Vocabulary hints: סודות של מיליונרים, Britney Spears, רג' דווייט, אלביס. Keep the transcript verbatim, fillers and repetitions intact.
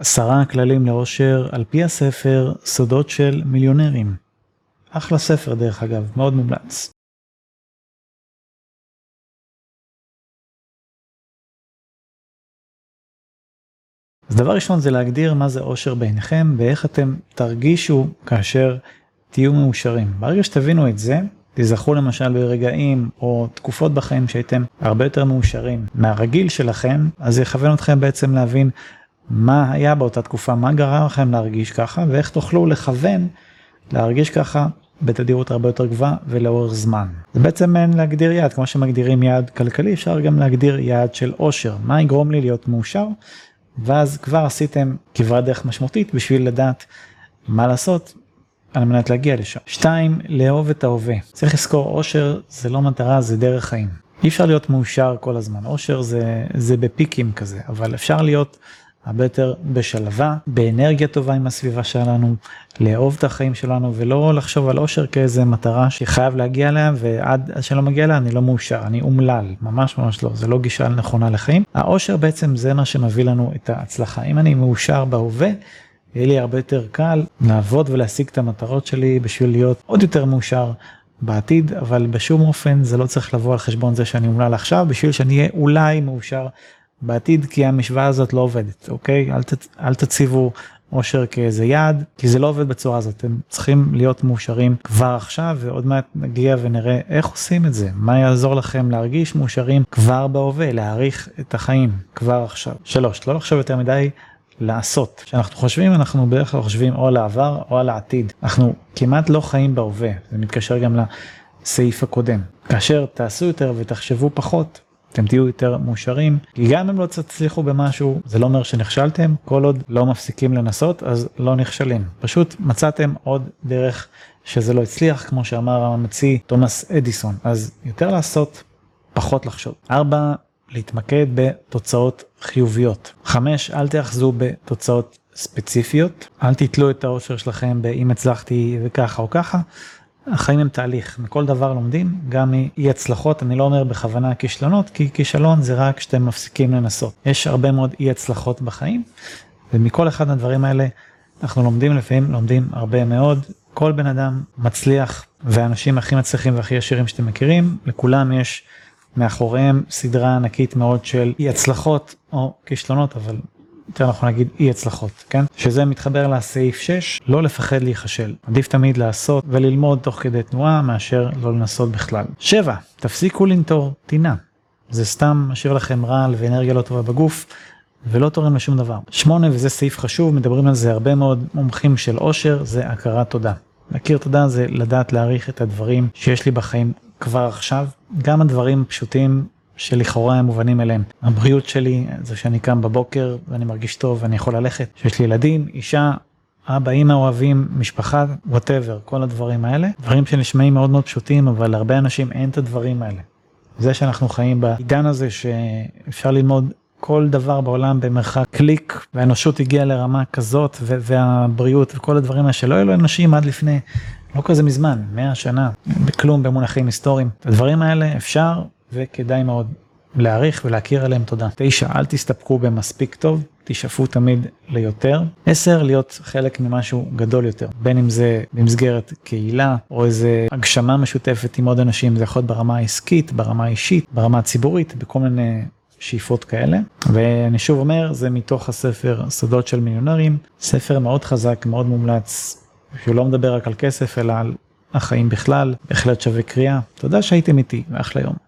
עשרה כללים לאושר על פי הספר סודות של מיליונרים. אחלה ספר דרך אגב, מאוד מומלץ. אז דבר ראשון זה להגדיר מה זה אושר בעיניכם ואיך אתם תרגישו כאשר תהיו מאושרים. ברגע שתבינו את זה, תזכרו למשל ברגעים או תקופות בחיים שהייתם הרבה יותר מאושרים מהרגיל שלכם, אז זה יכוון אתכם בעצם להבין מה היה באותה תקופה, מה גרם לכם להרגיש ככה, ואיך תוכלו לכוון להרגיש ככה בתדירות הרבה יותר גבוהה ולאורך זמן. זה בעצם אין להגדיר יעד, כמו שמגדירים יעד כלכלי, אפשר גם להגדיר יעד של אושר. מה יגרום לי להיות מאושר? ואז כבר עשיתם כברת דרך משמעותית בשביל לדעת מה לעשות על מנת להגיע לשם. שתיים, לאהוב את ההווה. צריך לזכור, אושר זה לא מטרה, זה דרך חיים. אי אפשר להיות מאושר כל הזמן. אושר זה, זה בפיקים כזה, אבל אפשר להיות הרבה יותר בשלווה, באנרגיה טובה עם הסביבה שלנו, לאהוב את החיים שלנו, ולא לחשוב על אושר כאיזה מטרה שחייב להגיע אליה, ועד שלא מגיע אליה אני לא מאושר, אני אומלל, ממש ממש לא, זה לא גישה נכונה לחיים. האושר בעצם זה מה שמביא לנו את ההצלחה. אם אני מאושר בהווה, יהיה לי הרבה יותר קל לעבוד ולהשיג את המטרות שלי בשביל להיות עוד יותר מאושר בעתיד, אבל בשום אופן זה לא צריך לבוא על חשבון זה שאני אומלל עכשיו, בשביל שאני אהיה אולי מאושר בעתיד, כי המשוואה הזאת לא עובדת, אוקיי? אל, ת, אל תציבו אושר כאיזה יעד, כי זה לא עובד בצורה הזאת. אתם צריכים להיות מאושרים כבר עכשיו, ועוד מעט נגיע ונראה איך עושים את זה. מה יעזור לכם להרגיש מאושרים כבר בהווה, להעריך את החיים כבר עכשיו. שלוש, לא לחשוב יותר מדי לעשות. כשאנחנו חושבים, אנחנו בערך כלל חושבים או על העבר או על העתיד. אנחנו כמעט לא חיים בהווה. זה מתקשר גם לסעיף הקודם. כאשר תעשו יותר ותחשבו פחות, אתם תהיו יותר מאושרים, כי גם אם לא תצליחו במשהו, זה לא אומר שנכשלתם, כל עוד לא מפסיקים לנסות, אז לא נכשלים. פשוט מצאתם עוד דרך שזה לא הצליח, כמו שאמר הממציא תומאס אדיסון. אז יותר לעשות, פחות לחשוב. ארבע, להתמקד בתוצאות חיוביות. חמש, אל תאחזו בתוצאות ספציפיות. אל תתלו את האושר שלכם באם הצלחתי וככה או ככה. החיים הם תהליך, מכל דבר לומדים, גם מאי הצלחות, אני לא אומר בכוונה כישלונות, כי כישלון זה רק שאתם מפסיקים לנסות. יש הרבה מאוד אי הצלחות בחיים, ומכל אחד הדברים האלה אנחנו לומדים, לפעמים לומדים הרבה מאוד. כל בן אדם מצליח, והאנשים הכי מצליחים והכי ישירים שאתם מכירים, לכולם יש מאחוריהם סדרה ענקית מאוד של אי הצלחות או כישלונות, אבל יותר נכון נגיד אי הצלחות, כן? שזה מתחבר לסעיף שש, לא לפחד להיחשל. עדיף תמיד לעשות וללמוד תוך כדי תנועה, מאשר לא לנסות בכלל. שבע, תפסיקו לנטור תינה. זה סתם משאיר לכם רעל ואנרגיה לא טובה בגוף, ולא תורם לשום דבר. שמונה, וזה סעיף חשוב, מדברים על זה הרבה מאוד מומחים של אושר, זה הכרת תודה. להכיר תודה זה לדעת להעריך את הדברים שיש לי בחיים כבר עכשיו, גם הדברים פשוטים, שלכאורה הם מובנים אליהם. הבריאות שלי זה שאני קם בבוקר ואני מרגיש טוב ואני יכול ללכת. שיש לי ילדים, אישה, אבא, אמא, אוהבים, משפחה, whatever, כל הדברים האלה. דברים שנשמעים מאוד מאוד פשוטים, אבל הרבה אנשים אין את הדברים האלה. זה שאנחנו חיים בעידן הזה שאפשר ללמוד כל דבר בעולם במרחק קליק, והאנושות הגיעה לרמה כזאת, והבריאות וכל הדברים האלה שלא היו אנשים עד לפני, לא כזה מזמן, מאה שנה, בכלום במונחים היסטוריים. הדברים האלה אפשר וכדאי מאוד להעריך ולהכיר עליהם תודה. תשע, אל תסתפקו במספיק טוב, תשאפו תמיד ליותר. עשר, להיות חלק ממשהו גדול יותר, בין אם זה במסגרת קהילה, או איזה הגשמה משותפת עם עוד אנשים, זה יכול להיות ברמה העסקית, ברמה האישית, ברמה הציבורית, בכל מיני שאיפות כאלה. ואני שוב אומר, זה מתוך הספר סודות של מיליונרים, ספר מאוד חזק, מאוד מומלץ, שהוא לא מדבר רק על כסף, אלא על החיים בכלל, בהחלט שווה קריאה. תודה שהייתם איתי, ואחלה יום.